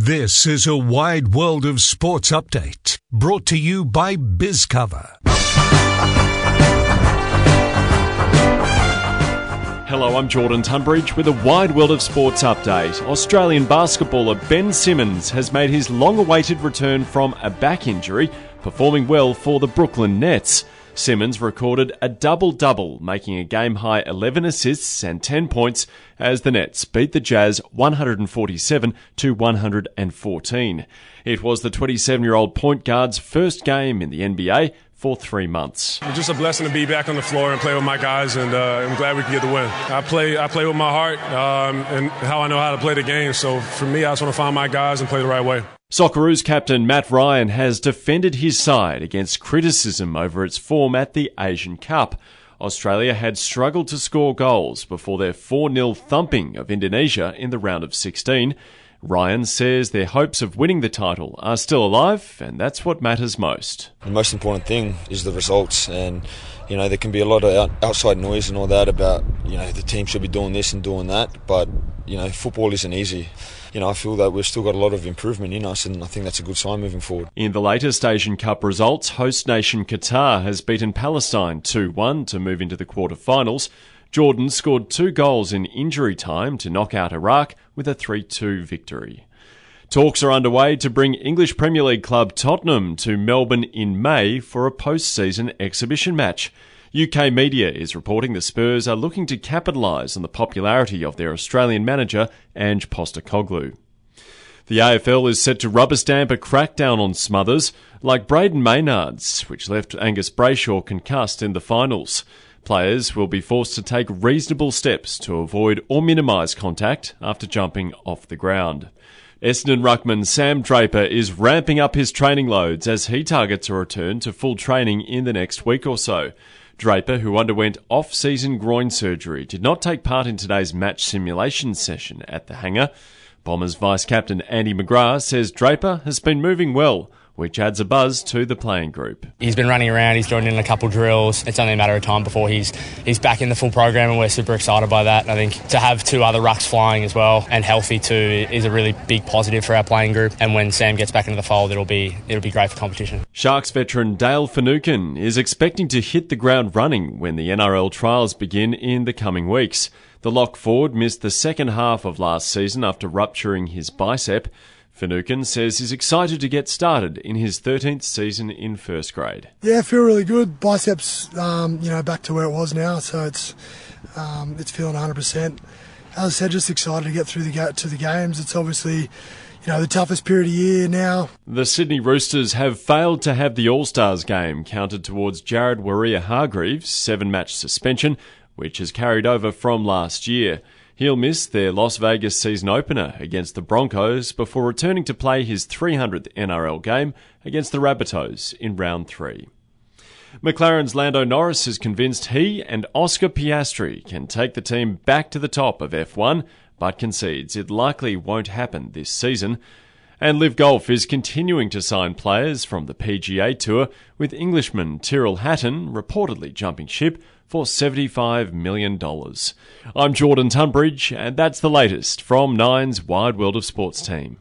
This is a Wide World of Sports update brought to you by BizCover. Hello, I'm Jordan Tunbridge with a Wide World of Sports update. Australian basketballer Ben Simmons has made his long-awaited return from a back injury, performing well for the Brooklyn Nets. Simmons recorded a double-double, making a game-high 11 assists and 10 points as the Nets beat the Jazz 147 to 114. It was the 27-year-old point guard's first game in the NBA for 3 months. It's just a blessing to be back on the floor and play with my guys, and I'm glad we could get the win. I play with my heart and how I know how to play the game, so for me, I just want to find my guys and play the right way. Socceroos captain Matt Ryan has defended his side against criticism over its form at the Asian Cup. Australia had struggled to score goals before their 4-0 thumping of Indonesia in the round of 16. Ryan says their hopes of winning the title are still alive, and that's what matters most. The most important thing is the results, and you know, there can be a lot of outside noise and all that about, you know, the team should be doing this and doing that, but you know, football isn't easy. You know, I feel that we've still got a lot of improvement in us, and I think that's a good sign moving forward. In the latest Asian Cup results, host nation Qatar has beaten Palestine 2-1 to move into the quarterfinals. Jordan scored 2 goals in injury time to knock out Iraq with a 3-2 victory. Talks are underway to bring English Premier League club Tottenham to Melbourne in May for a post-season exhibition match. UK media is reporting the Spurs are looking to capitalise on the popularity of their Australian manager, Ange Postecoglou. The AFL is set to rubber stamp a crackdown on smothers, like Braden Maynard's, which left Angus Brayshaw concussed in the finals. Players will be forced to take reasonable steps to avoid or minimise contact after jumping off the ground. Essendon ruckman Sam Draper is ramping up his training loads as he targets a return to full training in the next week or so. Draper, who underwent off-season groin surgery, did not take part in today's match simulation session at the hangar. Bombers vice-captain Andy McGrath says Draper has been moving well, which adds a buzz to the playing group. He's been running around, he's joined in a couple drills. It's only a matter of time before he's back in the full program, and we're super excited by that. I think to have 2 other rucks flying as well and healthy too is a really big positive for our playing group. And when Sam gets back into the fold, it'll be great for competition. Sharks veteran Dale Finucane is expecting to hit the ground running when the NRL trials begin in the coming weeks. The lock forward missed the second half of last season after rupturing his bicep. Finucane says he's excited to get started in his 13th season in first grade. Yeah, I feel really good. Biceps, back to where it was now, so it's feeling 100%. As I said, just excited to get through to the games. It's obviously, you know, the toughest period of year now. The Sydney Roosters have failed to have the All-Stars game counted towards Jared Waria Hargreaves' 7-match suspension, which is carried over from last year. He'll miss their Las Vegas season opener against the Broncos before returning to play his 300th NRL game against the Rabbitohs in round 3. McLaren's Lando Norris is convinced he and Oscar Piastri can take the team back to the top of F1, but concedes it likely won't happen this season. And LIV Golf is continuing to sign players from the PGA Tour, with Englishman Tyrrell Hatton reportedly jumping ship for $75 million. I'm Jordan Tunbridge, and that's the latest from Nine's Wide World of Sports team.